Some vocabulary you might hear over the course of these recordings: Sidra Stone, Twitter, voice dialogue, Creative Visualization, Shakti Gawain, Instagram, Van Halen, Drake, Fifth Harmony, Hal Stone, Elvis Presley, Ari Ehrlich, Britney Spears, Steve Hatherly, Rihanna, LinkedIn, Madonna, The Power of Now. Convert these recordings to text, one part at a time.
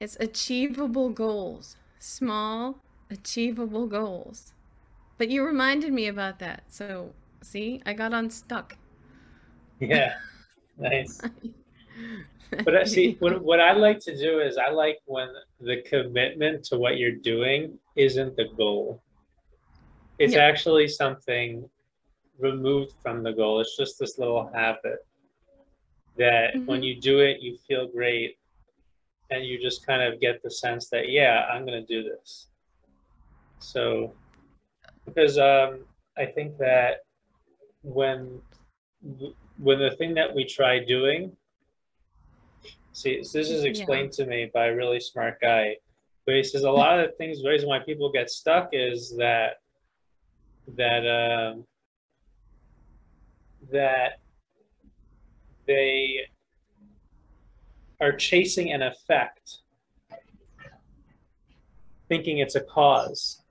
It's achievable goals, small, achievable goals. But you reminded me about that. So see, I got unstuck. Yeah, nice. But actually, what I like to do is I like when the commitment to what you're doing isn't the goal. It's actually something removed from the goal. It's just this little habit that when you do it, you feel great. And you just kind of get the sense that, yeah, I'm going to do this. So, because I think that when the thing that we try doing, see, so this is explained to me by a really smart guy, but he says a lot of the things, the reason why people get stuck is that they are chasing an effect, thinking it's a cause.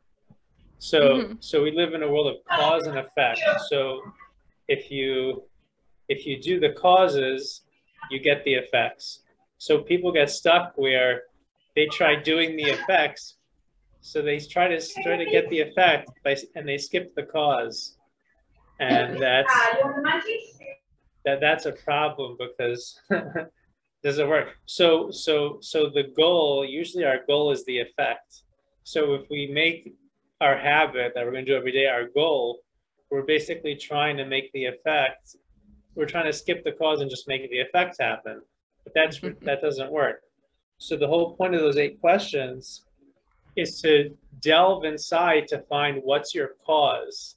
So so we live in a world of cause and effect. So if you do the causes, you get the effects. So people get stuck where they try doing the effects. So they try to get the effect and they skip the cause. And that's a problem because doesn't work. So the goal, usually our goal is the effect. So if we make our habit that we're going to do every day our goal, we're basically trying to make the effect. We're trying to skip the cause and just make the effect happen. But that doesn't work. So the whole point of those 8 questions is to delve inside to find what's your cause.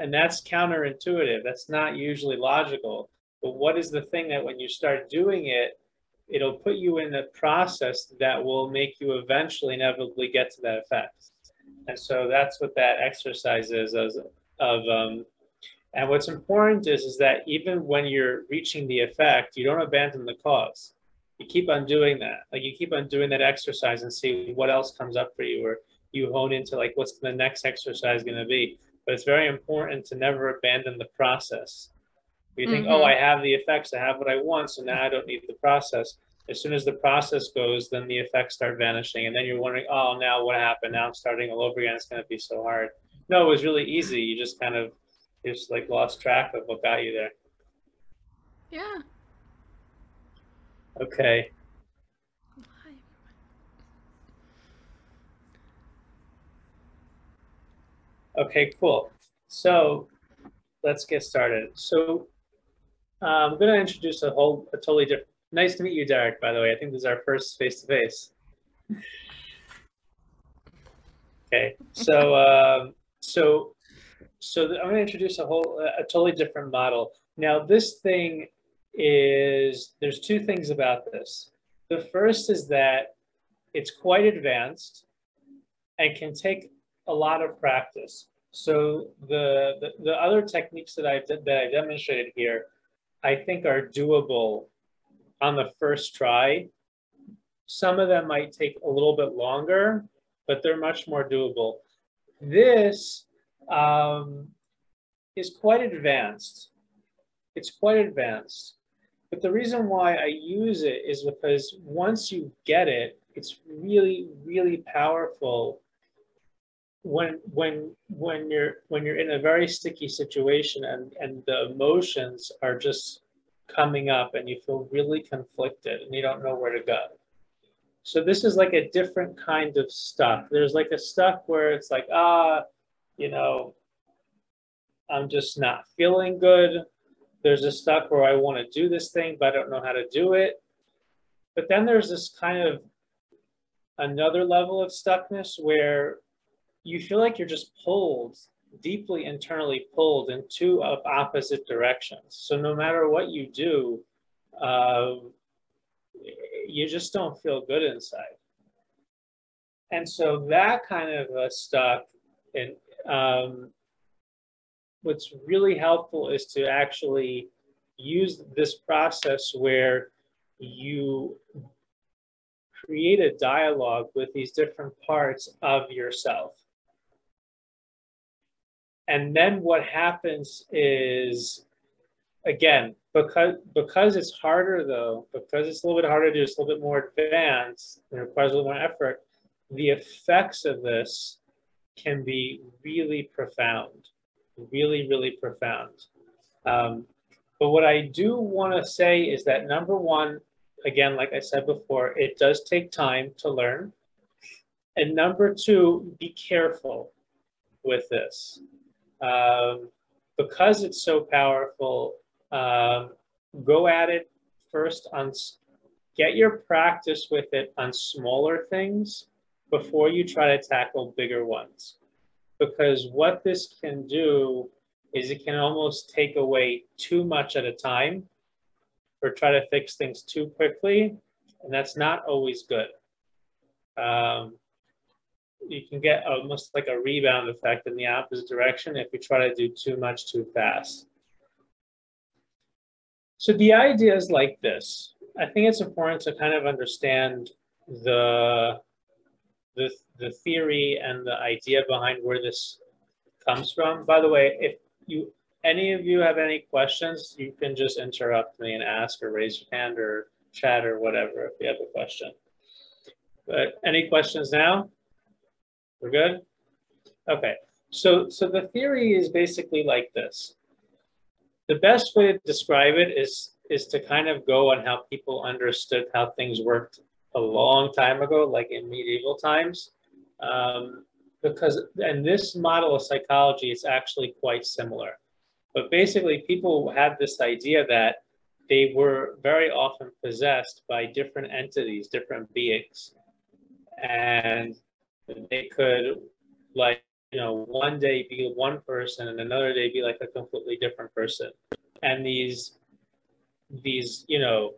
And that's counterintuitive. That's not usually logical. But what is the thing that when you start doing it, it'll put you in a process that will make you eventually inevitably get to that effect. And so that's what that exercise is and what's important is that even when you're reaching the effect, you don't abandon the cause. You keep on doing that. Like you keep on doing that exercise and see what else comes up for you, or you hone into like what's the next exercise going to be. But it's very important to never abandon the process. You think, oh, I have the effects, I have what I want, so now I don't need the process. As soon as the process goes, then the effects start vanishing. And then you're wondering, oh, now what happened? Now I'm starting all over again. It's going to be so hard. No, it was really easy. You just kind of just like lost track of what got you there. Yeah. Okay. Okay, cool. So let's get started. So I'm going to introduce a totally different, nice to meet you, Derek, by the way. I think this is our first face-to-face. Okay, so I'm going to introduce a totally different model. Now this thing is, there's 2 things about this. The first is that it's quite advanced and can take a lot of practice. So the other techniques that I demonstrated here, I think are doable on the first try. Some of them might take a little bit longer, but they're much more doable. This is quite advanced. It's quite advanced. But the reason why I use it is because once you get it, it's really, really powerful. When you're in a very sticky situation and the emotions are just coming up and you feel really conflicted and you don't know where to go. So this is like a different kind of stuck. There's like a stuck where it's like, you know, I'm just not feeling good. There's a stuck where I want to do this thing, but I don't know how to do it. But then there's this kind of another level of stuckness where you feel like you're just pulled, deeply internally pulled in 2 of opposite directions. So no matter what you do, you just don't feel good inside. And so that kind of stuck, and what's really helpful is to actually use this process where you create a dialogue with these different parts of yourself. And then what happens is Again, because it's harder though, because it's a little bit harder to do, it's a little bit more advanced and requires a little more effort, the effects of this can be really profound, really, really profound. But what I do want to say is that number one, again, like I said before, it does take time to learn. And number two, be careful with this. Because it's so powerful, go at it first on, get your practice with it on smaller things before you try to tackle bigger ones. Because what this can do is it can almost take away too much at a time or try to fix things too quickly. And that's not always good. You can get almost like a rebound effect in the opposite direction if you try to do too much too fast. So the idea is like this. I think it's important to kind of understand the theory and the idea behind where this comes from. By the way, if you, any of you have any questions, you can just interrupt me and ask or raise your hand or chat or whatever if you have a question. But any questions now? We're good? Okay, so the theory is basically like this. The best way to describe it is to kind of go on how people understood how things worked a long time ago, like in medieval times, and this model of psychology is actually quite similar. But basically people had this idea that they were very often possessed by different entities, different beings, and they could, like, you know, one day be one person and another day be like a completely different person. And these, you know,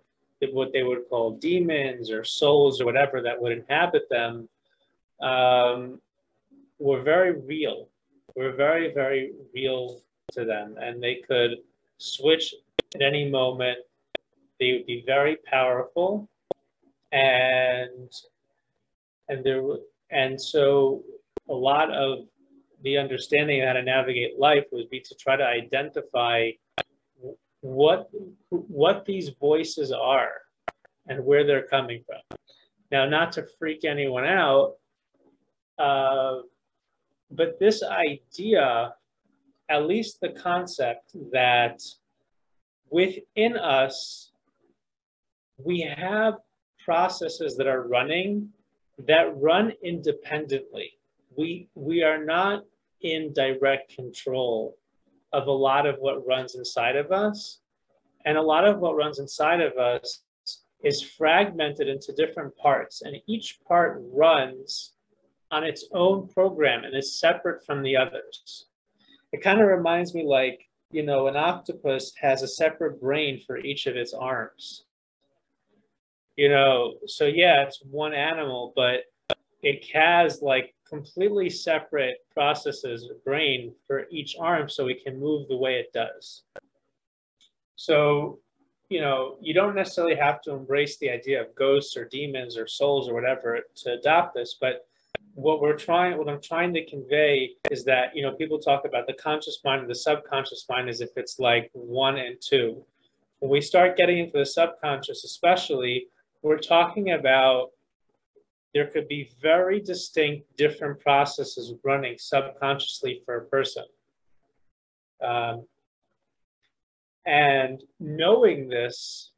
what they would call demons or souls or whatever that would inhabit them were very real, were very, very real to them. And they could switch at any moment. They would be very powerful. And there were, and so a lot of the understanding of how to navigate life would be to try to identify what these voices are and where they're coming from. Now, not to freak anyone out, but this idea, at least the concept that within us, we have processes that are running that run independently. We are not in direct control of a lot of what runs inside of us. And a lot of what runs inside of us is fragmented into different parts. And each part runs on its own program and is separate from the others. It kind of reminds me like, you know, an octopus has a separate brain for each of its arms. You know, so yeah, it's one animal, but it has like completely separate processes of brain for each arm so it can move the way it does. So, you know, you don't necessarily have to embrace the idea of ghosts or demons or souls or whatever to adopt this, but what I'm trying to convey is that, you know, people talk about the conscious mind and the subconscious mind as if it's like one and two. When we start getting into the subconscious especially, we're talking about there could be very distinct different processes running subconsciously for a person. And knowing this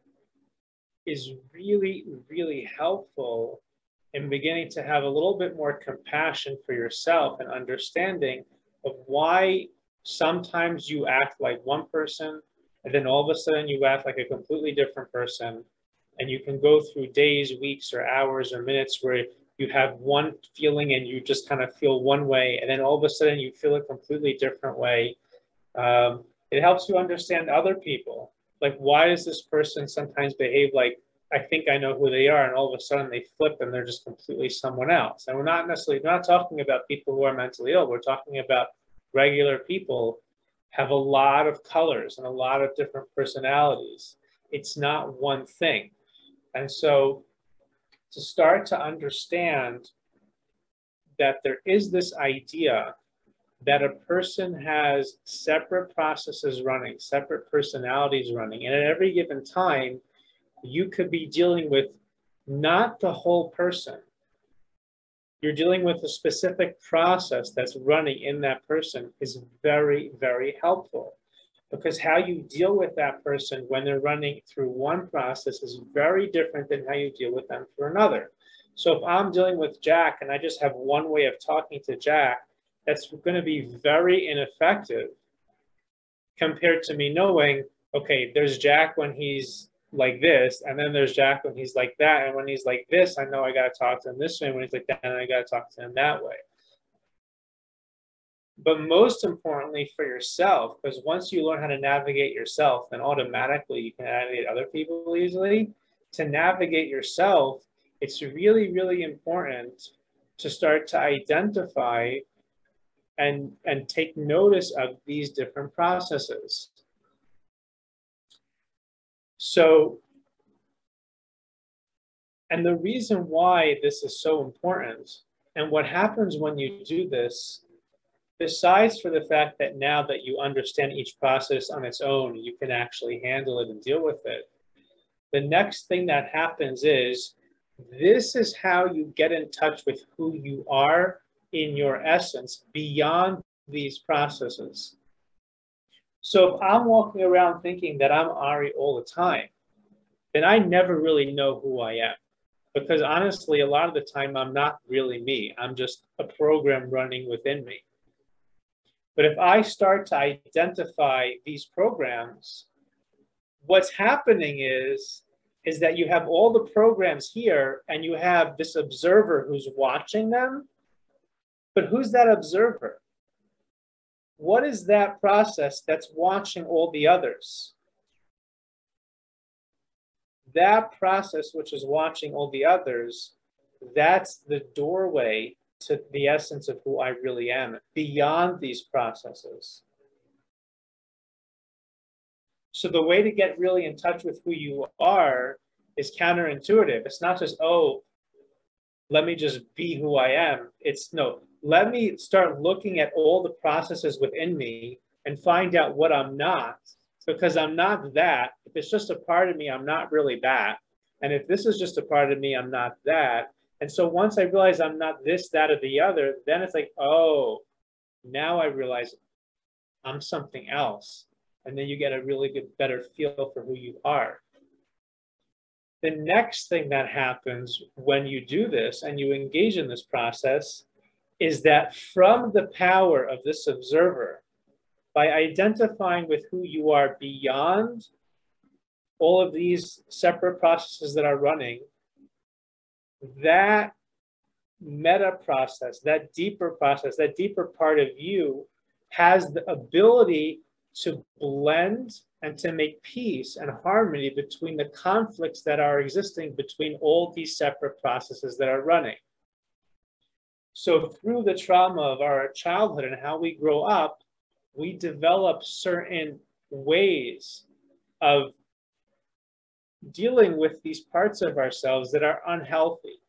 is really, really helpful in beginning to have a little bit more compassion for yourself and understanding of why sometimes you act like one person and then all of a sudden you act like a completely different person. And you can go through days, weeks, or hours, or minutes where you have one feeling and you just kind of feel one way, and then all of a sudden you feel a completely different way. It helps you understand other people. Like, why does this person sometimes behave like, I think I know who they are, and all of a sudden they flip and they're just completely someone else. And we're not talking about people who are mentally ill. We're talking about regular people have a lot of colors and a lot of different personalities. It's not one thing. And so to start to understand that there is this idea that a person has separate processes running, separate personalities running. And at every given time, you could be dealing with not the whole person. You're dealing with a specific process that's running in that person is very, very helpful, because how you deal with that person when they're running through one process is very different than how you deal with them for another. So if I'm dealing with Jack and I just have one way of talking to Jack, that's going to be very ineffective compared to me knowing, okay, there's Jack when he's like this, and then there's Jack when he's like that, and when he's like this, I know I got to talk to him this way, and when he's like that, and I got to talk to him that way. But most importantly for yourself, because once you learn how to navigate yourself, then automatically you can navigate other people easily. To navigate yourself, it's really, really important to start to identify and take notice of these different processes. So, and the reason why this is so important, and what happens when you do this, besides for the fact that now that you understand each process on its own, you can actually handle it and deal with it, the next thing that happens is, this is how you get in touch with who you are in your essence beyond these processes. So if I'm walking around thinking that I'm Ari all the time, then I never really know who I am, because honestly, a lot of the time I'm not really me. I'm just a program running within me. But if I start to identify these programs, what's happening is that you have all the programs here and you have this observer who's watching them. But who's that observer? What is that process that's watching all the others? That process which is watching all the others, that's the doorway to the essence of who I really am beyond these processes. So the way to get really in touch with who you are is counterintuitive. It's not just, oh, let me just be who I am. It's no. Let me start looking at all the processes within me and find out what I'm not, because I'm not that. If it's just a part of me, I'm not really that. And if this is just a part of me, I'm not that. And so once I realize I'm not this, that, or the other, then it's like, oh, now I realize I'm something else. And then you get a really good, better feel for who you are. The next thing that happens when you do this and you engage in this process is that from the power of this observer, by identifying with who you are beyond all of these separate processes that are running, that meta process, that deeper part of you has the ability to blend and to make peace and harmony between the conflicts that are existing between all these separate processes that are running. So through the trauma of our childhood and how we grow up, we develop certain ways of dealing with these parts of ourselves that are unhealthy.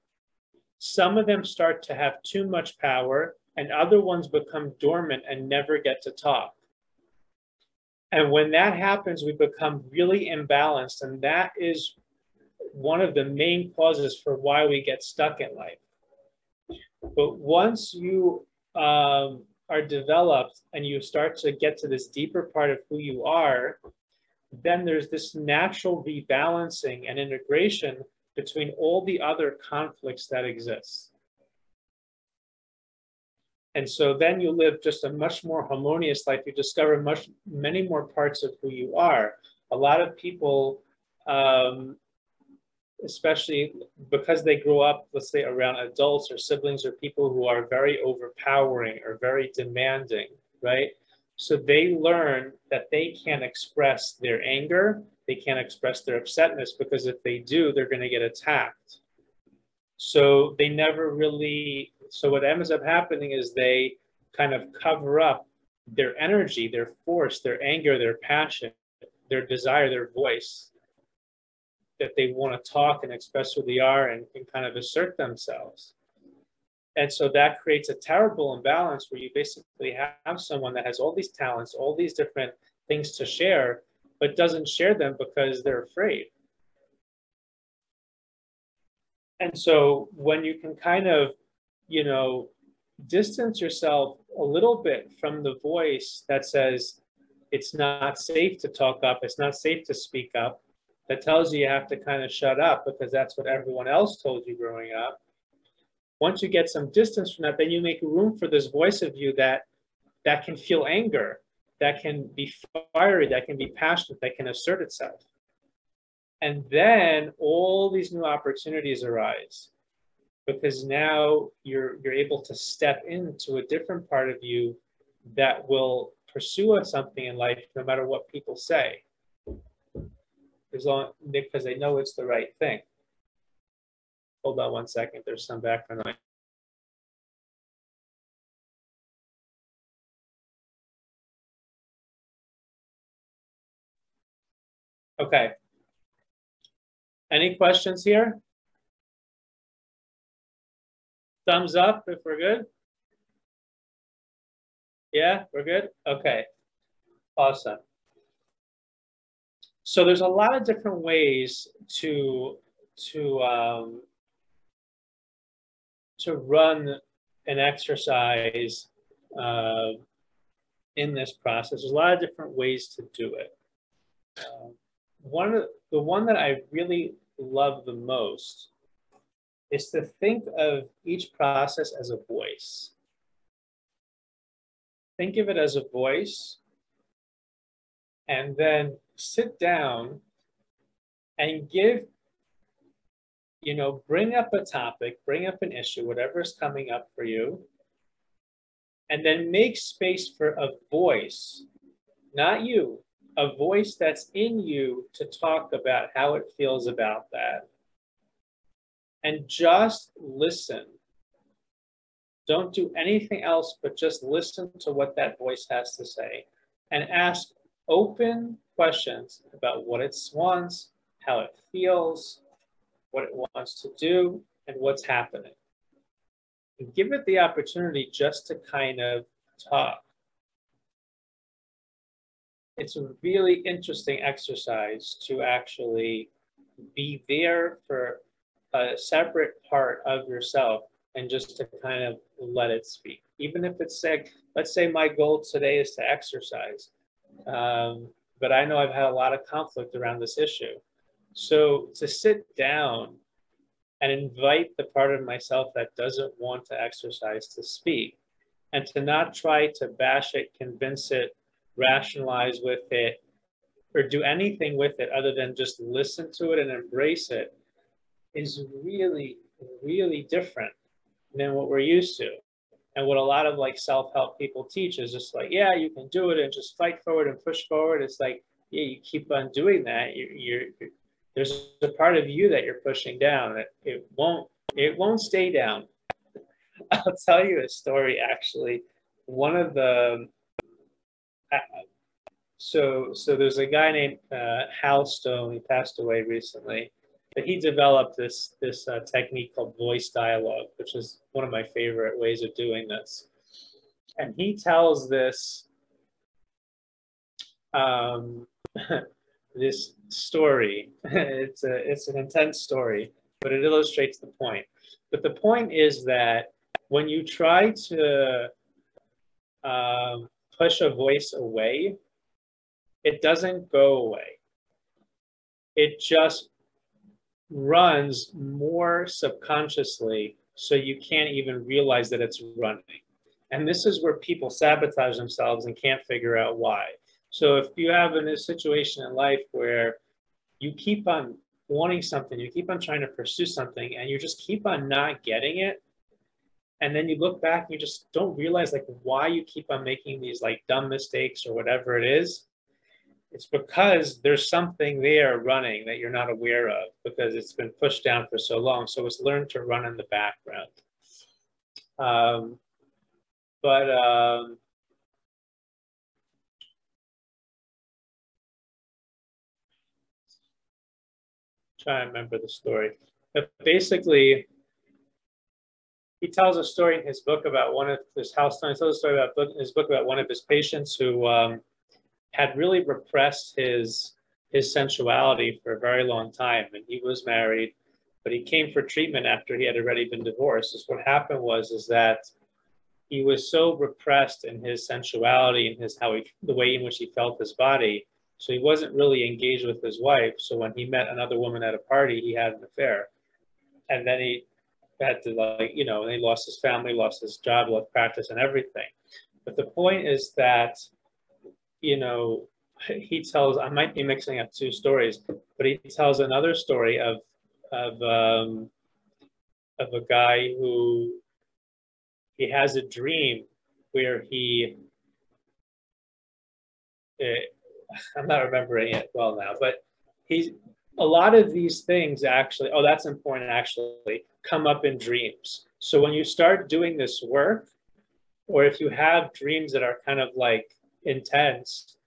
Some of them start to have too much power, and other ones become dormant and never get to talk. And when that happens, we become really imbalanced, and that is one of the main causes for why we get stuck in life. But once you are developed and you start to get to this deeper part of who you are, then there's this natural rebalancing and integration between all the other conflicts that exist. And so then you live just a much more harmonious life. You discover many more parts of who you are. A lot of people, especially because they grow up, let's say, around adults or siblings or people who are very overpowering or very demanding, right? So they learn that they can't express their anger, they can't express their upsetness, because if they do, they're going to get attacked. So they never really, so what ends up happening is they kind of cover up their energy, their force, their anger, their passion, their desire, their voice, that they want to talk and express who they are and kind of assert themselves. And so that creates a terrible imbalance where you basically have someone that has all these talents, all these different things to share, but doesn't share them because they're afraid. And so when you can kind of, you know, distance yourself a little bit from the voice that says, it's not safe to talk up, it's not safe to speak up, that tells you you have to kind of shut up because that's what everyone else told you growing up. Once you get some distance from that, then you make room for this voice of you that can feel anger, that can be fiery, that can be passionate, that can assert itself. And then all these new opportunities arise because now you're able to step into a different part of you that will pursue something in life no matter what people say, as long, because they know it's the right thing. Hold on one second, there's some background noise. Okay. Any questions here? Thumbs up if we're good? Yeah, we're good? Okay, awesome. So there's a lot of different ways to run an exercise in this process. There's a lot of different ways to do it. The one that I really love the most is to think of each process as a voice. Think of it as a voice, and then sit down and give, you know, bring up a topic, bring up an issue, whatever's coming up for you, and then make space for a voice, not you, a voice that's in you to talk about how it feels about that. And just listen. Don't do anything else, but just listen to what that voice has to say and ask open questions about what it wants, how it feels, what it wants to do, and what's happening. And give it the opportunity just to kind of talk. It's a really interesting exercise to actually be there for a separate part of yourself and just to kind of let it speak. Even if it's sick, let's say my goal today is to exercise, but I know I've had a lot of conflict around this issue. So to sit down and invite the part of myself that doesn't want to exercise to speak, and to not try to bash it, convince it, rationalize with it, or do anything with it other than just listen to it and embrace it, is really, really different than what we're used to. And what a lot of like self-help people teach is just like, yeah, you can do it and just fight forward and push forward. It's like, yeah, you keep on doing that. There's a part of you that you're pushing down. It won't stay down. I'll tell you a story, actually. One of the, so there's a guy named Hal Stone. He passed away recently, but he developed this technique called voice dialogue, which is one of my favorite ways of doing this. And he tells this this story. It's an intense story, but it illustrates the point. But the point is that when you try to push a voice away, it doesn't go away. It just runs more subconsciously, so you can't even realize that it's running. And this is where people sabotage themselves and can't figure out why. So if you have a situation in life where you keep on wanting something, you keep on trying to pursue something, and you just keep on not getting it, and then you look back and you just don't realize like why you keep on making these like dumb mistakes or whatever it is. It's because there's something there running that you're not aware of because it's been pushed down for so long. So it's learned to run in the background. Trying to remember the story. But basically, he tells a story in his book about one of his Hal Stone tells a story about his book about one of his patients who had really repressed his sensuality for a very long time, and he was married, but he came for treatment after he had already been divorced. Is what happened was is that he was so repressed in his sensuality and his the way in which he felt his body, so he wasn't really engaged with his wife. So when he met another woman at a party, he had an affair, and then he had to, like, you know, and he lost his family, lost his job, lost practice, and everything. But the point is that, you know, he tells, I might be mixing up two stories, but he tells another story of a guy who, he has a dream where he, I'm not remembering it well now, but he's, a lot of these things actually, oh, that's important actually, come up in dreams. So when you start doing this work, or if you have dreams that are kind of like intense,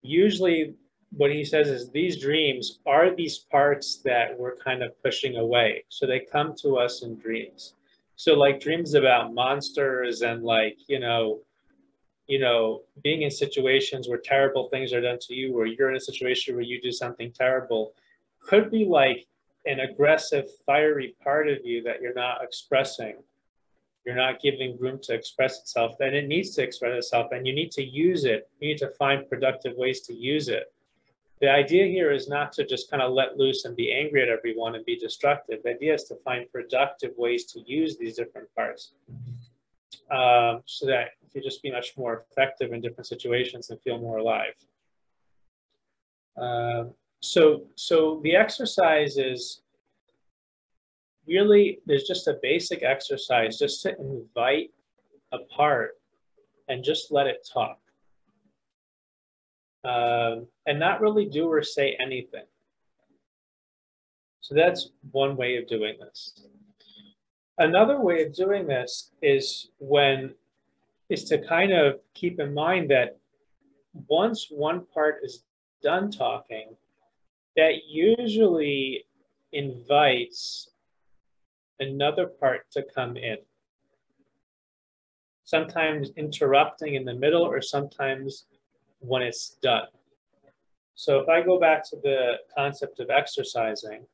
usually what he says is these dreams are these parts that we're kind of pushing away. So they come to us in dreams. So like dreams about monsters and like, you know, being in situations where terrible things are done to you, or you're in a situation where you do something terrible, could be like an aggressive, fiery part of you that you're not expressing. You're not giving room to express itself, and it needs to express itself, and you need to use it. You need to find productive ways to use it. The idea here is not to just kind of let loose and be angry at everyone and be destructive. The idea is to find productive ways to use these different parts, so that you just be much more effective in different situations and feel more alive. So the exercise is really, there's just a basic exercise, just to invite a part and just let it talk. And not really do or say anything. So that's one way of doing this. Another way of doing this is to kind of keep in mind that once one part is done talking, that usually invites another part to come in. Sometimes interrupting in the middle, or sometimes when it's done. So if I go back to the concept of exercising,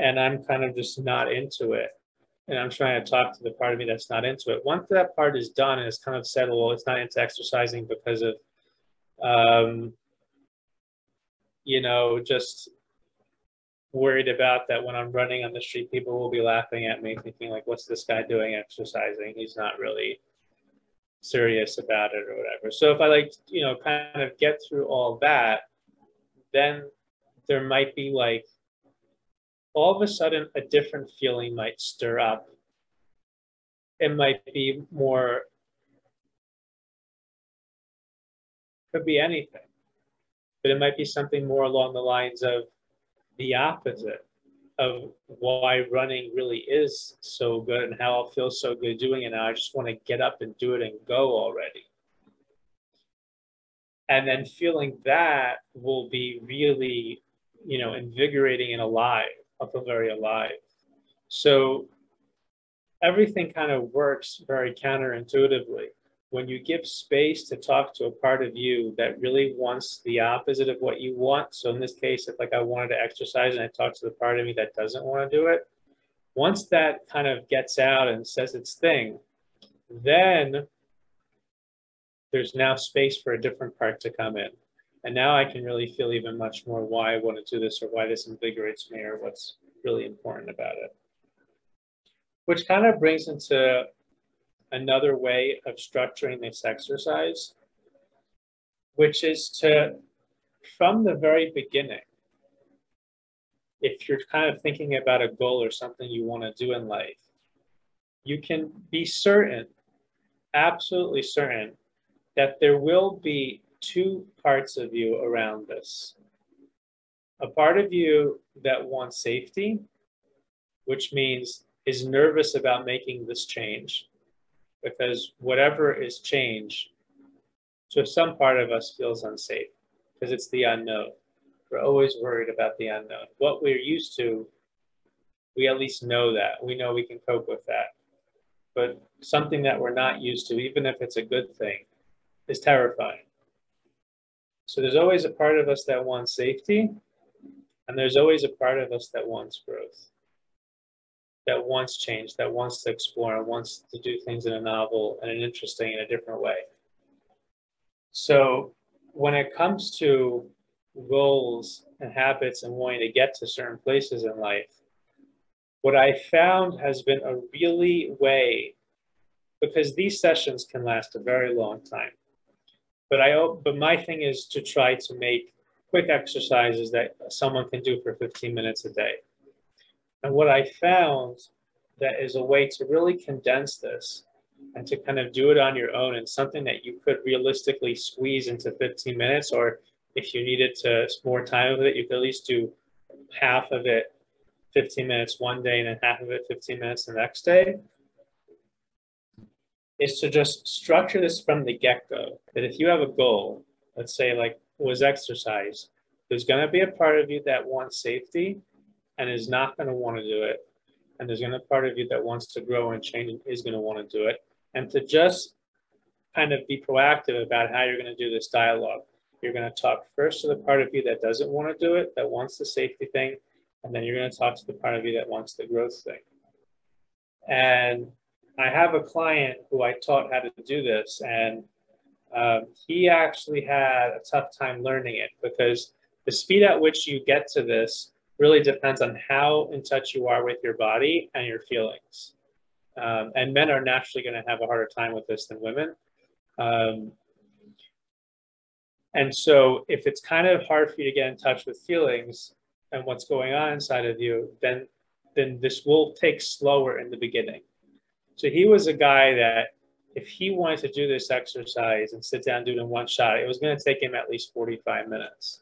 and I'm kind of just not into it, and I'm trying to talk to the part of me that's not into it, once that part is done and it's kind of said, well, it's not into exercising because of, you know, just worried about that when I'm running on the street, people will be laughing at me thinking like, what's this guy doing exercising? He's not really serious about it or whatever. So if I like, you know, kind of get through all that, then there might be like, all of a sudden a different feeling might stir up. It might be more, could be anything, but it might be something more along the lines of the opposite of why running really is so good and how I'll feel so good doing it. Now I just want to get up and do it and go already. And then feeling that will be really, you know, invigorating and alive. I'll feel very alive. So everything kind of works very counterintuitively. When you give space to talk to a part of you that really wants the opposite of what you want. So in this case, if like I wanted to exercise and I talk to the part of me that doesn't want to do it, once that kind of gets out and says its thing, then there's now space for a different part to come in. And now I can really feel even much more why I want to do this, or why this invigorates me, or what's really important about it. Which kind of brings into another way of structuring this exercise, which is to, from the very beginning, if you're kind of thinking about a goal or something you want to do in life, you can be certain, absolutely certain, that there will be two parts of you around this. A part of you that wants safety, which means is nervous about making this change, because whatever is change, so some part of us feels unsafe because it's the unknown. We're always worried about the unknown. What we're used to, we at least know that. We know we can cope with that. but something that we're not used to, even if it's a good thing, is terrifying. So there's always a part of us that wants safety, and there's always a part of us that wants growth, that wants change, that wants to explore, wants to do things in a novel and an interesting and a different way. So when it comes to goals and habits and wanting to get to certain places in life, what I found has been a really way, because these sessions can last a very long time, but my thing is to try to make quick exercises that someone can do for 15 minutes a day. And what I found that is a way to really condense this and to kind of do it on your own, and something that you could realistically squeeze into 15 minutes, or if you needed to more time with it, you could at least do half of it 15 minutes one day and then half of it 15 minutes the next day, is to just structure this from the get-go. That if you have a goal, let's say like was exercise, there's going to be a part of you that wants safety and is not going to want to do it. And there's going to be a part of you that wants to grow and change and is going to want to do it. And to just kind of be proactive about how you're going to do this dialogue. You're going to talk first to the part of you that doesn't want to do it, that wants the safety thing. And then you're going to talk to the part of you that wants the growth thing. And I have a client who I taught how to do this, and he actually had a tough time learning it, because the speed at which you get to this really depends on how in touch you are with your body and your feelings. And men are naturally going to have a harder time with this than women. And so if it's kind of hard for you to get in touch with feelings and what's going on inside of you, then this will take slower in the beginning. So he was a guy that if he wanted to do this exercise and sit down and do it in one shot, it was going to take him at least 45 minutes.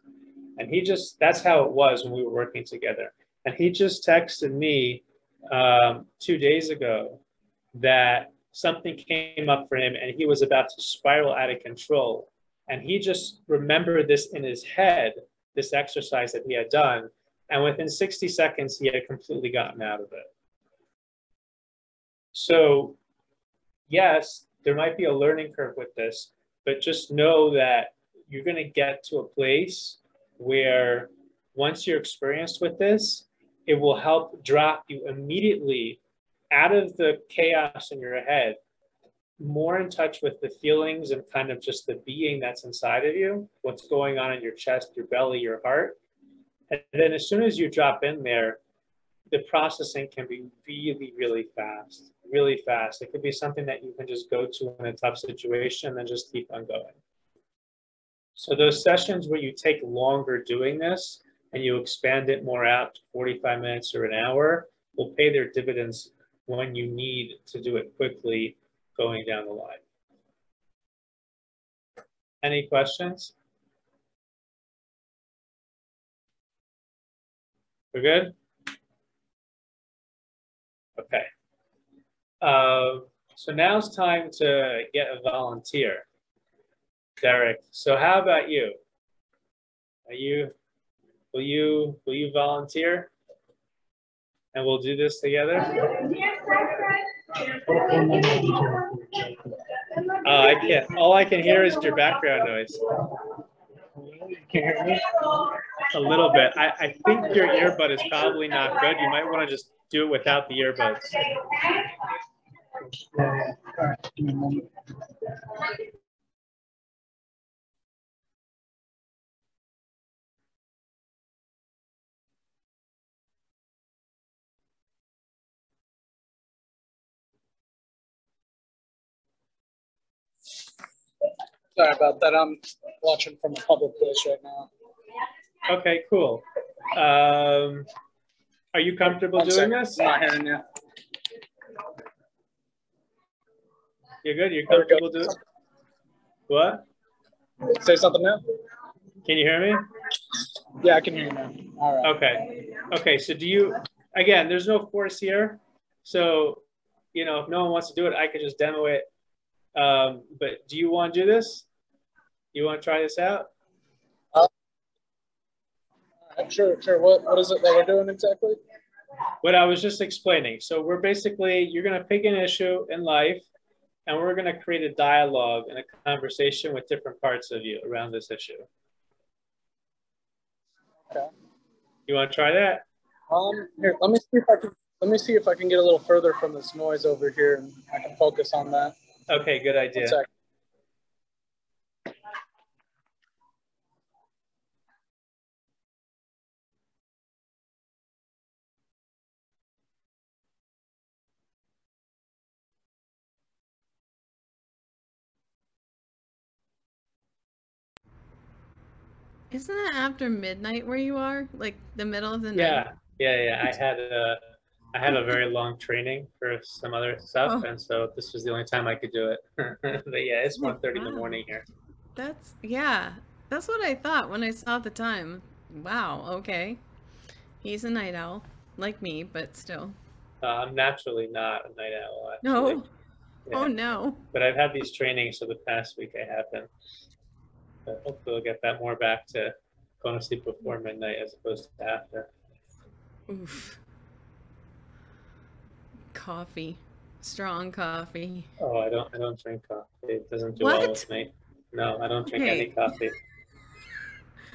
And he just, that's how it was when we were working together. And he just texted me 2 days ago that something came up for him and he was about to spiral out of control. And he just remembered this in his head, this exercise that he had done. And within 60 seconds, he had completely gotten out of it. So yes, there might be a learning curve with this, but just know that you're going to get to a place where once you're experienced with this, it will help drop you immediately out of the chaos in your head, more in touch with the feelings and kind of just the being that's inside of you, what's going on in your chest, your belly, your heart. And then as soon as you drop in there, the processing can be really, really fast, really fast. It could be something that you can just go to in a tough situation and just keep on going. So those sessions where you take longer doing this and you expand it more out to 45 minutes or an hour will pay their dividends when you need to do it quickly going down the line. Any questions? We're good? Okay. So now it's time to get a volunteer. Derek, so how about you? Will you volunteer? And we'll do this together? Oh, I can't. All I can hear is your background noise. You can hear me? A little bit. I think your earbud is probably not good. You might want to just do it without the earbuds. All right. Give me a moment. Sorry about that. I'm watching from a public place right now. Okay, cool. Are you comfortable doing this? I'm not hearing you. You're good? You're comfortable doing it? What? Say something now. Can you hear me? Yeah, I can hear you now. All right. Okay. Okay, so do you, again, there's no force here. So, you know, if no one wants to do it, I could just demo it. But do you want to do this? You want to try this out? Sure. What is it that we're doing exactly? what I was just explaining. So we're basically, you're going to pick an issue in life, and we're going to create a dialogue and a conversation with different parts of you around this issue. Okay. You want to try that? Here, let me see if I can get a little further from this noise over here, and I can focus on that. Okay, good idea. One sec. Isn't that after midnight where you are? Like the middle of the night? Yeah. I had a very long training for some other stuff, and so this was the only time I could do it. But yeah, it's 1:30 in the morning here. That's what I thought when I saw the time. Wow, okay. He's a night owl, like me, but still. I'm naturally not a night owl. Actually. No? Yeah. Oh no. But I've had these trainings, so the past week I have been. But hopefully we'll get that more back to going to sleep before midnight as opposed to after. Oof. Coffee. Strong coffee. Oh, I don't drink coffee. It doesn't do well with me. No, I don't drink any coffee.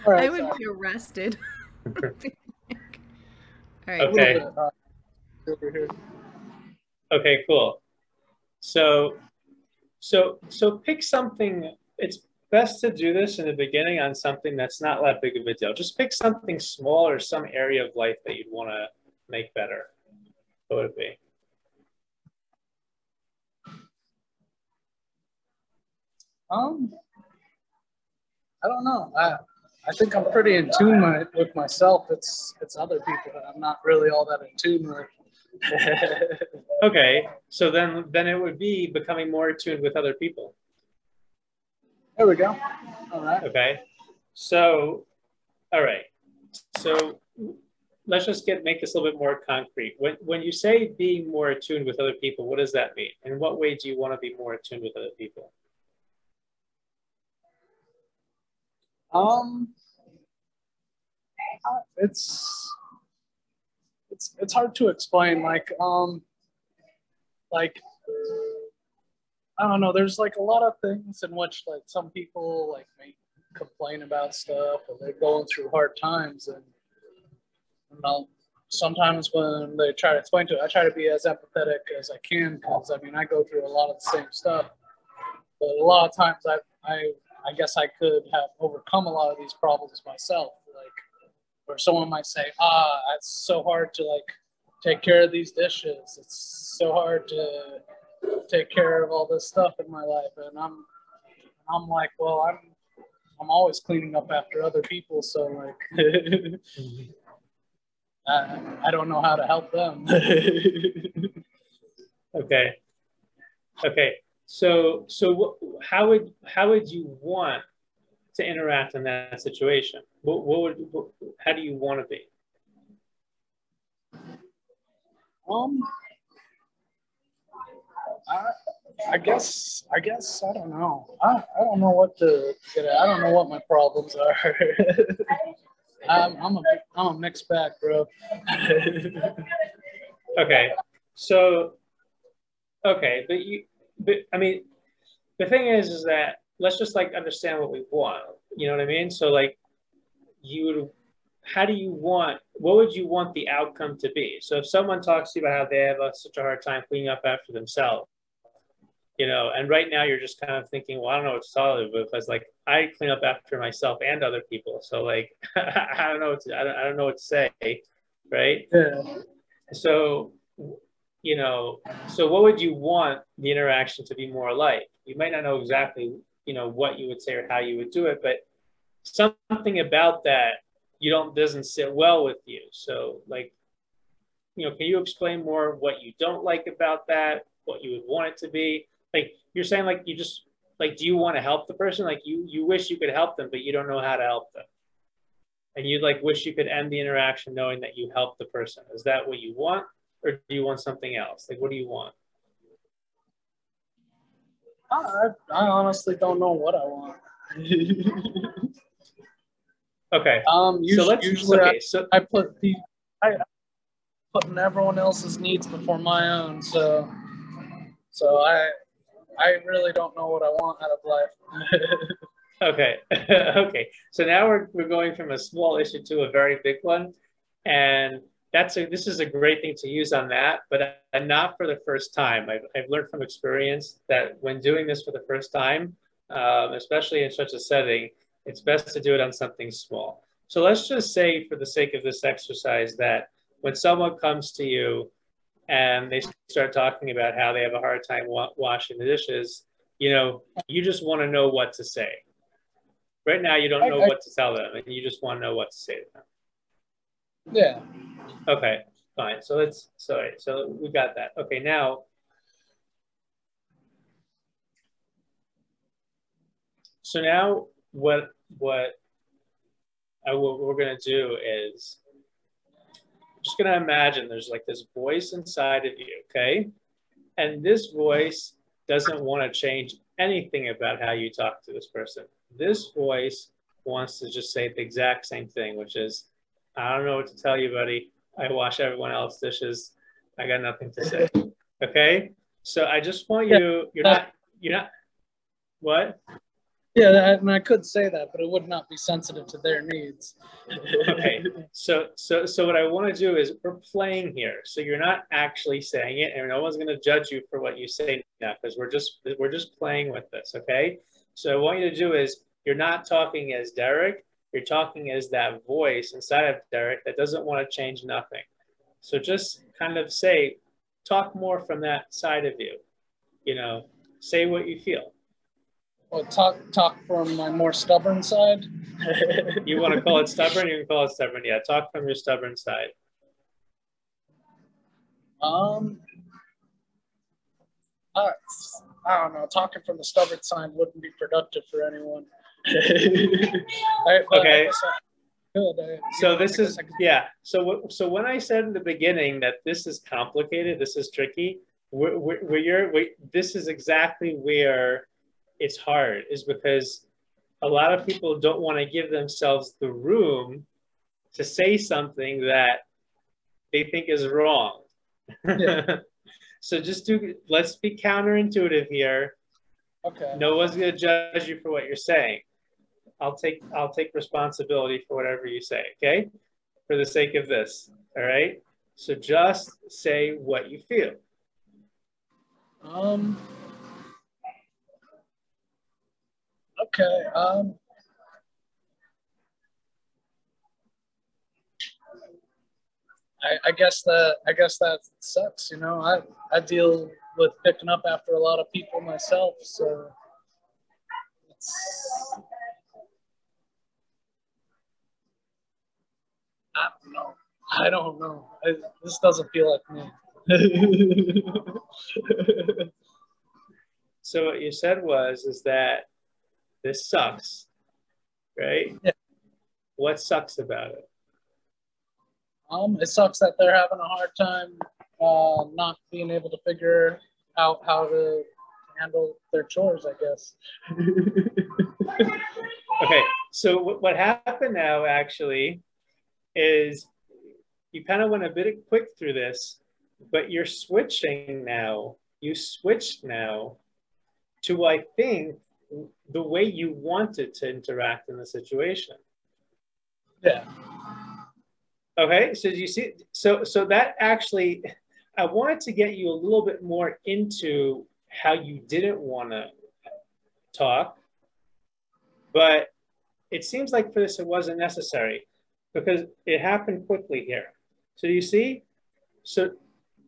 Right, I would be arrested. All right. Okay. Okay, cool. So pick something. It's best to do this in the beginning on something that's not that big of a deal. Just pick something small or some area of life that you'd want to make better. What would it be? I don't know. I think I'm pretty in tune with myself. It's other people that I'm not really all that in tune with. Okay, so then it would be becoming more attuned with other people. There we go. All right. Okay. So, all right. So let's just make this a little bit more concrete. When you say being more attuned with other people, what does that mean? In what way do you want to be more attuned with other people? It's hard to explain. Like, I don't know, there's like a lot of things in which like some people like may complain about stuff or they're going through hard times, and you know, sometimes when they try to explain to it, I try to be as empathetic as I can, because I mean I go through a lot of the same stuff, but a lot of times I guess I could have overcome a lot of these problems myself, like where someone might say, it's so hard to like take care of these dishes, it's so hard to take care of all this stuff in my life, and I'm like, well, I'm always cleaning up after other people, so like I don't know how to help them. Okay so how would you want to interact in that situation? How do you want to be? I guess I don't know. I don't know what to get at. I don't know what my problems are. I'm a mixed bag, bro. Okay. So okay, but I mean the thing is that let's just like understand what we want. You know what I mean? So like what would you want the outcome to be? So if someone talks to you about how they have such a hard time cleaning up after themselves, you know, and right now you're just kind of thinking, well, I don't know what to solve it with, because like I clean up after myself and other people, so like I don't know what to say, right? Yeah. So you know, so what would you want the interaction to be more like? You might not know exactly, you know, what you would say or how you would do it, but something about that doesn't sit well with you. So like, you know, can you explain more what you don't like about that? What you would want it to be? Like you're saying, like you just like, do you want to help the person? Like you wish you could help them, but you don't know how to help them, and you like wish you could end the interaction knowing that you helped the person. Is that what you want, or do you want something else? Like, what do you want? I honestly don't know what I want. Okay. Usually I put the. I putting everyone else's needs before my own. So I really don't know what I want out of life. Okay. Okay. So now we're going from a small issue to a very big one. And this is a great thing to use on that, but not for the first time. I've learned from experience that when doing this for the first time, especially in such a setting, it's best to do it on something small. So let's just say, for the sake of this exercise, that when someone comes to you and they start talking about how they have a hard time washing the dishes, you just want to know what to say. Right now, you don't know what to tell them, and you just want to know what to say to them. Yeah. Okay, fine. So so we got that. Okay, now. So now what we're going to do is just going to imagine there's like this voice inside of you, okay? And this voice doesn't want to change anything about how you talk to this person. This voice wants to just say the exact same thing, which is, I don't know what to tell you, buddy. I wash everyone else's dishes. I got nothing to say. Okay? So I just want you, you're not, what? Yeah, and I could say that, but it would not be sensitive to their needs. Okay. So what I want to do is we're playing here. So you're not actually saying it, and no one's going to judge you for what you say now, because we're just playing with this, okay? So what I want you to do is, you're not talking as Derek. You're talking as that voice inside of Derek that doesn't want to change nothing. So just kind of say, talk more from that side of you. Say what you feel. Well, talk from my more stubborn side. You want to call it stubborn? You can call it stubborn. Yeah, talk from your stubborn side. I don't know. Talking from the stubborn side wouldn't be productive for anyone. Okay. So this is, yeah. So when I said in the beginning that this is complicated, this is tricky, this is exactly where it's hard, is because a lot of people don't want to give themselves the room to say something that they think is wrong. Yeah. So let's be counterintuitive here. Okay. No one's going to judge you for what you're saying. I'll take responsibility for whatever you say, okay? For the sake of this, all right? So just say what you feel. Okay. I guess that sucks, I deal with picking up after a lot of people myself, so I don't know. This doesn't feel like me. So what you said is that this sucks, right? Yeah. What sucks about it? It sucks that they're having a hard time not being able to figure out how to handle their chores, I guess. Okay, so what happened now actually is you kind of went a bit quick through this, but you're switching now. You switched now to, I think, the way you wanted to interact in the situation. Yeah. Okay, so you see, so that actually, I wanted to get you a little bit more into how you didn't want to talk, but it seems like for this it wasn't necessary because it happened quickly here. So you see, so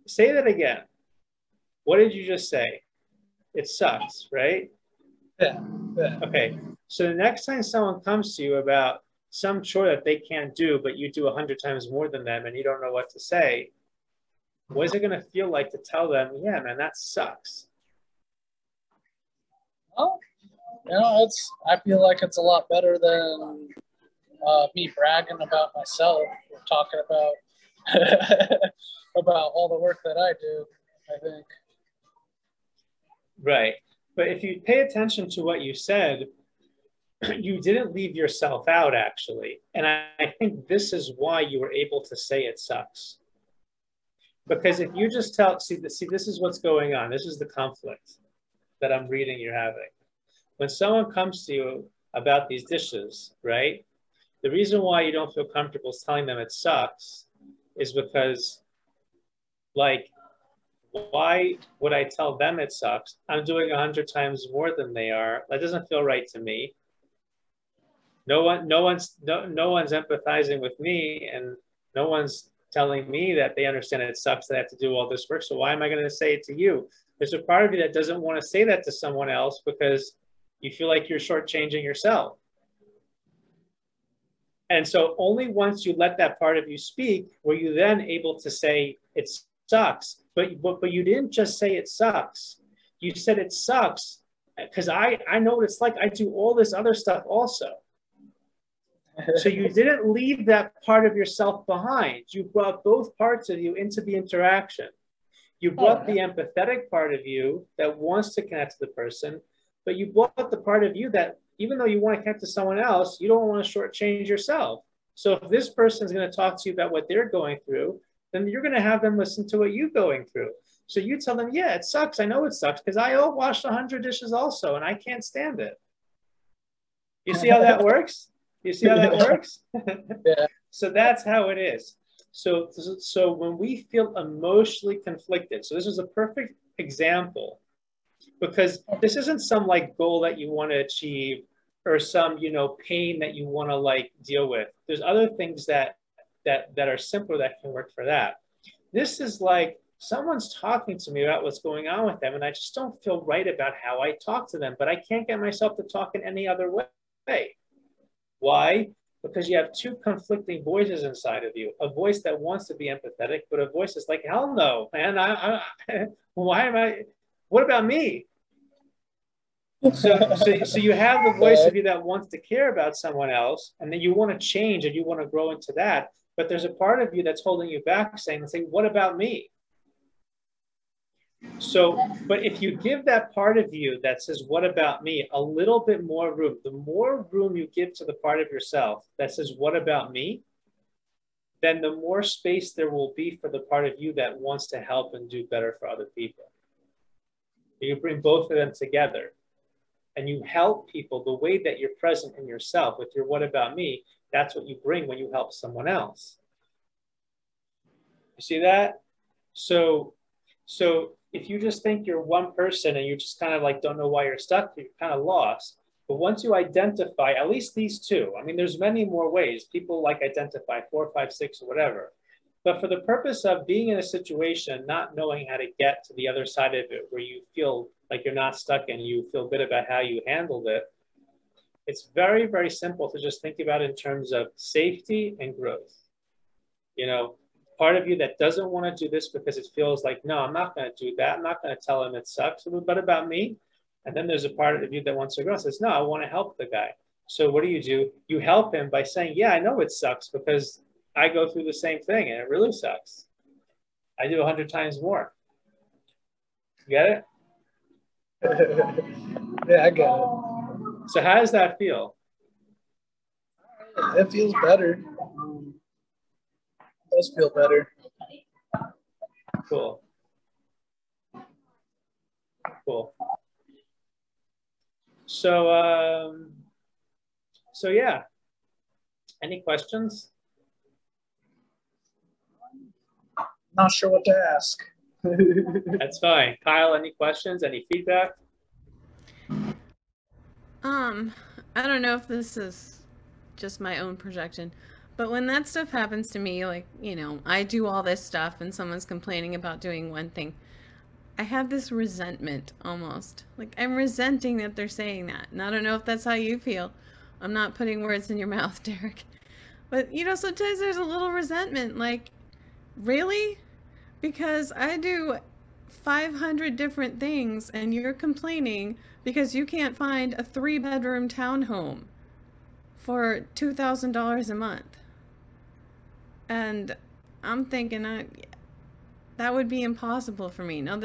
say that again. What did you just say? It sucks, right? Yeah. Yeah. Okay, so the next time someone comes to you about some chore that they can't do, but you do 100 times more than them and you don't know what to say, what is it going to feel like to tell them, yeah, man, that sucks? Well, I feel like it's a lot better than me bragging about myself or talking about, about all the work that I do, I think. Right. But if you pay attention to what you said, you didn't leave yourself out, actually. And I think this is why you were able to say it sucks. Because if you just tell, see, this is what's going on. This is the conflict that I'm reading you're having. When someone comes to you about these dishes, right? The reason why you don't feel comfortable telling them it sucks is because, like, why would I tell them it sucks? I'm doing 100 times more than they are. That doesn't feel right to me. No one's empathizing with me, and no one's telling me that they understand it sucks that I have to do all this work. So why am I going to say it to you? There's a part of you that doesn't want to say that to someone else because you feel like you're shortchanging yourself. And so only once you let that part of you speak were you then able to say it sucks. But you didn't just say it sucks. You said it sucks because I know what it's like. I do all this other stuff also. So you didn't leave that part of yourself behind. You brought both parts of you into the interaction. You brought the empathetic part of you that wants to connect to the person, but you brought the part of you that even though you want to connect to someone else, you don't want to shortchange yourself. So if this person's going to talk to you about what they're going through, then you're going to have them listen to what you're going through. So you tell them, yeah, it sucks. I know it sucks because I washed 100 dishes also, and I can't stand it. You see how that works? You see how that works? Yeah. So that's how it is. So when we feel emotionally conflicted, so this is a perfect example, because this isn't some like goal that you want to achieve or some, you know, pain that you want to like deal with. There's other things that are simpler that can work for that. This is like someone's talking to me about what's going on with them, and I just don't feel right about how I talk to them, but I can't get myself to talk in any other way. Why? Because you have two conflicting voices inside of you. A voice that wants to be empathetic, but a voice that's like, hell no, man. What about me? So you have the voice of you that wants to care about someone else, and then you want to change and you want to grow into that. But there's a part of you that's holding you back saying, what about me? So, but if you give that part of you that says, what about me, a little bit more room, the more room you give to the part of yourself that says, what about me, then the more space there will be for the part of you that wants to help and do better for other people. You bring both of them together and you help people the way that you're present in yourself with your what about me. That's what you bring when you help someone else. You see that? So if you just think you're one person and you just kind of like don't know why you're stuck, you're kind of lost. But once you identify at least these two, I mean, there's many more ways people like identify 4, 5, 6 or whatever. But for the purpose of being in a situation, not knowing how to get to the other side of it, where you feel like you're not stuck and you feel good about how you handled it, it's very, very simple to just think about in terms of safety and growth. You know, part of you that doesn't want to do this because it feels like, no, I'm not going to do that. I'm not going to tell him it sucks. What about me? And then there's a part of you that wants to grow and says, no, I want to help the guy. So what do? You help him by saying, yeah, I know it sucks because I go through the same thing and it really sucks. I do 100 times more. You get it? Yeah, I get it. So how does that feel? It feels better. It does feel better. Cool. Cool. So yeah. Any questions? Not sure what to ask. That's fine. Kyle, any questions? Any feedback? I don't know if this is just my own projection, but when that stuff happens to me, like, you know, I do all this stuff and someone's complaining about doing one thing, I have this resentment almost. Like, I'm resenting that they're saying that. And I don't know if that's how you feel. I'm not putting words in your mouth, Derek. But, you know, sometimes there's a little resentment, like, really? Because I do 500 different things and you're complaining because you can't find a 3-bedroom townhome for $2,000 a month. And I'm thinking that would be impossible for me. Now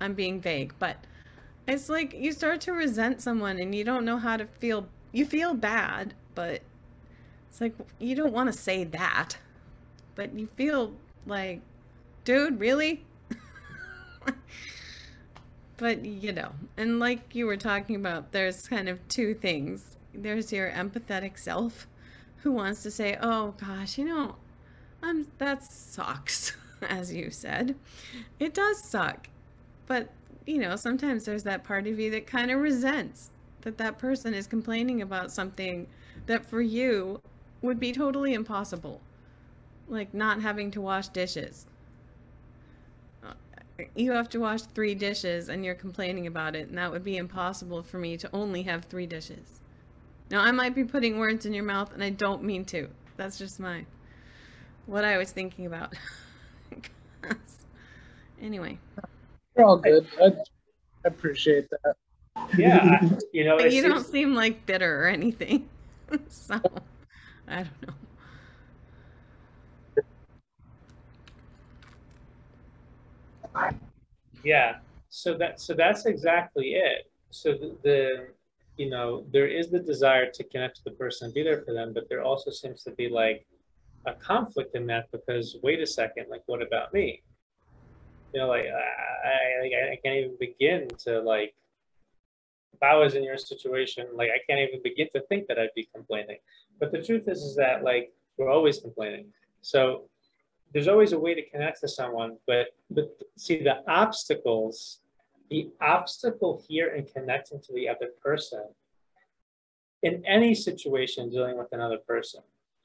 I'm being vague, but it's like you start to resent someone and you don't know how to feel. You feel bad, but it's like you don't want to say that, but you feel like dude, really? But, you know, and like you were talking about, there's kind of two things. There's your empathetic self who wants to say, oh gosh, you know, that sucks, as you said. It does suck. But, you know, sometimes there's that part of you that kind of resents that that person is complaining about something that for you would be totally impossible. Like not having to wash dishes. You have to wash 3 dishes and you're complaining about it, and that would be impossible for me to only have 3 dishes. Now, I might be putting words in your mouth, and I don't mean to. That's just what I was thinking about. Anyway. You're all good. I appreciate that. Yeah. You know, but you don't seem like bitter or anything. So, I don't know. Yeah, so that's exactly it. So the you know, there is the desire to connect to the person and be there for them, but there also seems to be like a conflict in that, because wait a second, like what about me? You know, like I can't even begin to, like, if I was in your situation, like I can't even begin to think that I'd be complaining. But the truth is that, like, we're always complaining. So there's always a way to connect to someone, but see, the obstacle here in connecting to the other person, in any situation dealing with another person,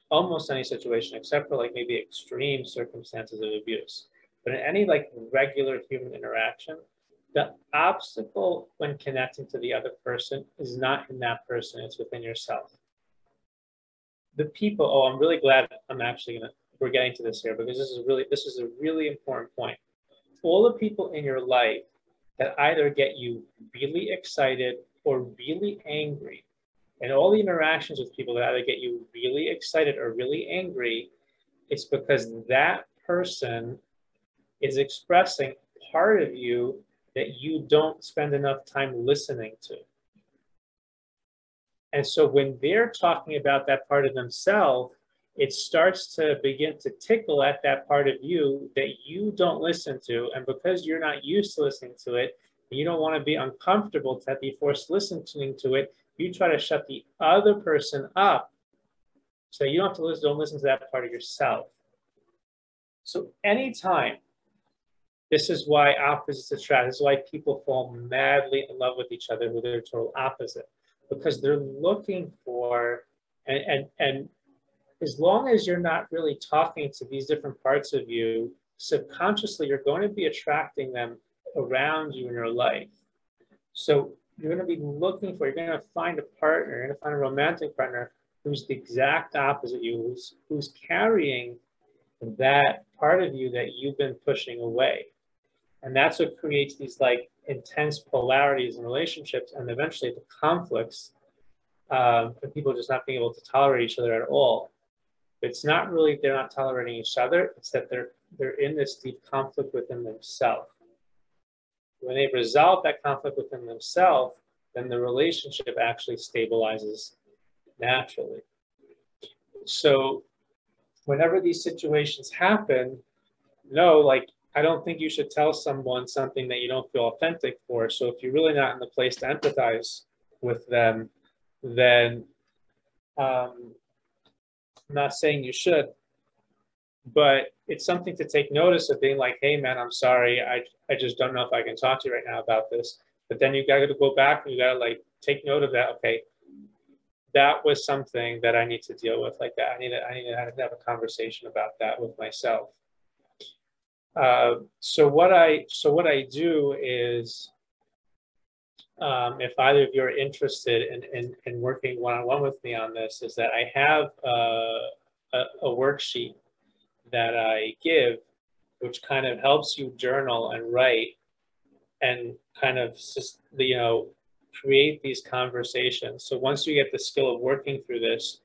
almost any situation, except for like maybe extreme circumstances of abuse, but in any like regular human interaction, the obstacle when connecting to the other person is not in that person, it's within yourself. The people, I'm really glad we're getting to this here, because this is a really important point. All the people in your life that either get you really excited or really angry, and all the interactions with people that either get you really excited or really angry, it's because that person is expressing part of you that you don't spend enough time listening to. And so when they're talking about that part of themselves, it starts to begin to tickle at that part of you that you don't listen to. And because you're not used to listening to it, and you don't want to be uncomfortable to be forced listening to it, you try to shut the other person up so you don't listen to that part of yourself. So anytime, this is why opposites attract, this is why people fall madly in love with each other who they're total opposite, because they're looking for, and as long as you're not really talking to these different parts of you, subconsciously, you're going to be attracting them around you in your life. So you're going to find a partner, you're going to find a romantic partner who's the exact opposite of you, who's carrying that part of you that you've been pushing away. And that's what creates these like intense polarities in relationships, and eventually the conflicts, and people just not being able to tolerate each other at all. It's not really they're not tolerating each other, it's that they're in this deep conflict within themselves. When they resolve that conflict within themselves, then the relationship actually stabilizes naturally. So whenever these situations happen, I don't think you should tell someone something that you don't feel authentic for. So if you're really not in the place to empathize with them, then I'm not saying you should, but it's something to take notice of, being like, hey man, I'm sorry, I just don't know if I can talk to you right now about this. But then you gotta go back and you gotta like take note of that. Okay, that was something that I need to deal with like that. I need to have a conversation about that with myself. So what I do is, if either of you are interested in working one-on-one with me on this, is that I have a worksheet that I give, which kind of helps you journal and write and kind of just, you know, create these conversations. So once you get the skill of working through this,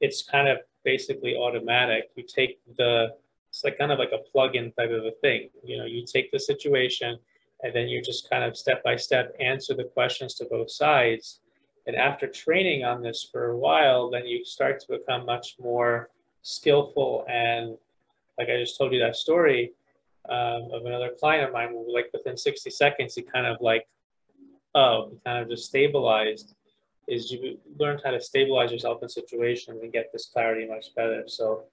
it's kind of basically automatic. You take it's like kind of like a plug-in type of a thing. You know, you take the situation, and then you just kind of step-by-step answer the questions to both sides. And after training on this for a while, then you start to become much more skillful. And like I just told you that story, of another client of mine, where like within 60 seconds, he kind of like, oh, he kind of just stabilized, is you learn how to stabilize yourself in situations and get this clarity much better. So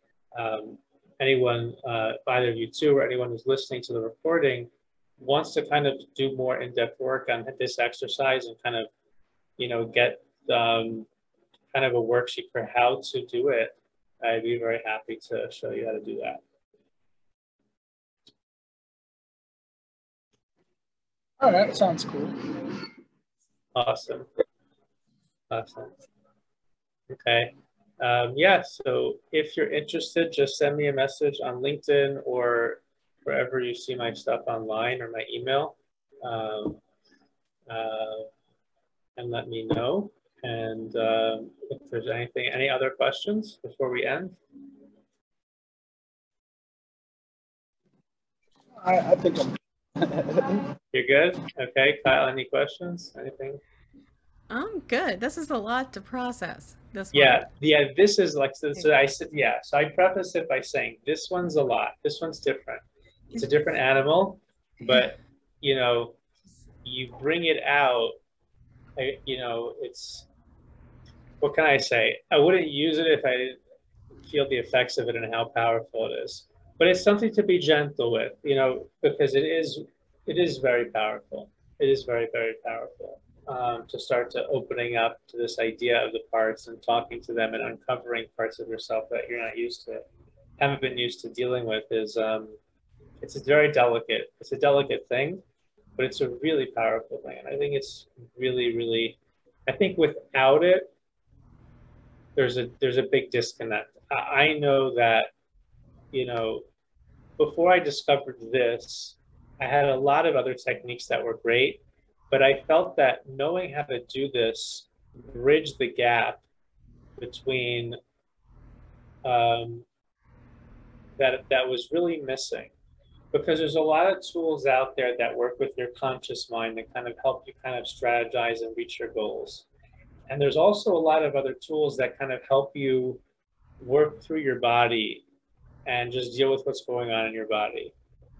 anyone, either of you two or anyone who's listening to the recording, wants to kind of do more in-depth work on this exercise and kind of, you know, get kind of a worksheet for how to do it, I'd be very happy to show you how to do that. Oh, that sounds cool. Awesome. Awesome. Okay. Yeah, so if you're interested, just send me a message on LinkedIn or wherever you see my stuff online or my email, and let me know. And if there's anything, any other questions before we end? I think I'm You're good? Okay, Kyle, any questions, anything? I'm good. This is a lot to process. This one. Yeah, yeah, this is like, so I said, yeah, so I preface it by saying, this one's a lot, this one's different. It's a different animal, but, you know, you bring it out, you know, it's, what can I say? I wouldn't use it if I didn't feel the effects of it and how powerful it is. But it's something to be gentle with, you know, because it is very powerful. It is very, very powerful to start to opening up to this idea of the parts and talking to them and uncovering parts of yourself that you're not used to, haven't been used to dealing with is, it's very delicate. It's a delicate thing, but it's a really powerful thing. And I think it's really, really, I think without it, there's a big disconnect. I know that, you know, before I discovered this, I had a lot of other techniques that were great, but I felt that knowing how to do this bridged the gap between that was really missing. Because there's a lot of tools out there that work with your conscious mind that kind of help you kind of strategize and reach your goals. And there's also a lot of other tools that kind of help you work through your body and just deal with what's going on in your body.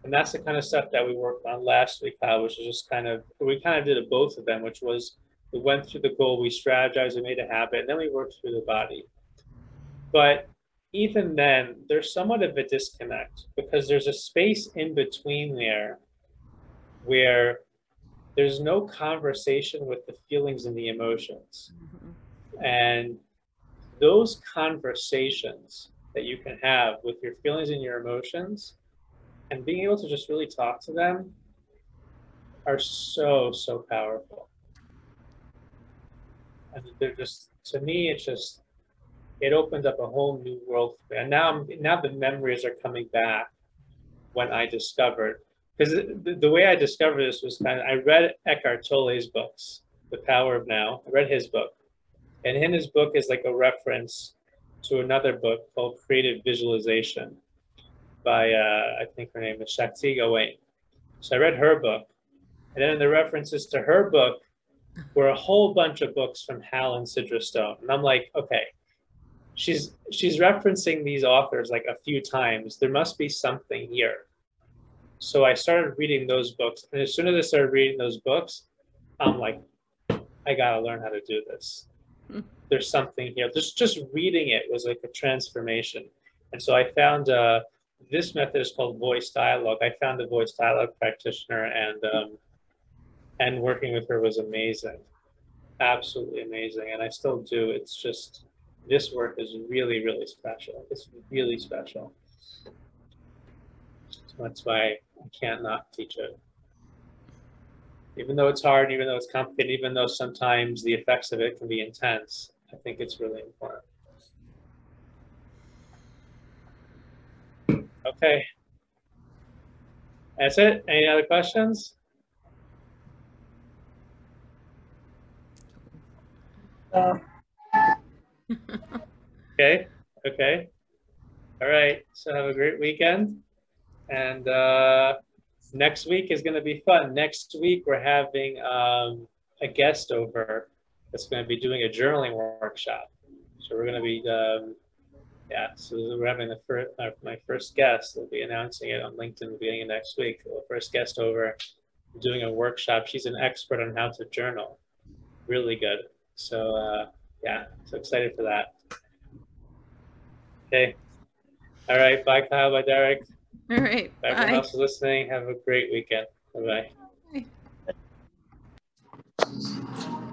And that's the kind of stuff that we worked on last week, which is just kind of, we kind of did both of them, which was we went through the goal, we strategized, we made a habit, and then we worked through the body. But even then, there's somewhat of a disconnect because there's a space in between there where there's no conversation with the feelings and the emotions. And those conversations that you can have with your feelings and your emotions and being able to just really talk to them are so, so powerful. And they're just, to me, it's just, it opened up a whole new world for me. And now the memories are coming back when I discovered, because the way I discovered this was kind of, I read Eckhart Tolle's books, The Power of Now. I read his book, and in his book is like a reference to another book called Creative Visualization by, I think her name is Shakti Gawain. So I read her book, and then the references to her book were a whole bunch of books from Hal and Sidra Stone. And I'm like, okay, she's referencing these authors like a few times. There must be something here. So I started reading those books. And as soon as I started reading those books, I'm like, I gotta learn how to do this. There's something here. Just reading it was like a transformation. And so I found this method is called voice dialogue. I found the voice dialogue practitioner, and working with her was amazing. Absolutely amazing. And I still do. It's just, this work is really, really special. It's really special. So that's why I can't not teach it. Even though it's hard, even though it's complicated, even though sometimes the effects of it can be intense, I think it's really important. Okay. That's it. Any other questions? Okay. All right. So have a great weekend. And next week is going to be fun. Next week, we're having a guest over that's going to be doing a journaling workshop. So we're going to be Yeah, so we're having the first, my first guest, we'll be announcing it on LinkedIn beginning next week. The first guest over doing a workshop. She's an expert on how to journal. Really good. So yeah, so excited for that. Okay. All right. Bye, Kyle. Bye, Derek. All right. Bye. Everyone else listening, have a great weekend. Bye-bye.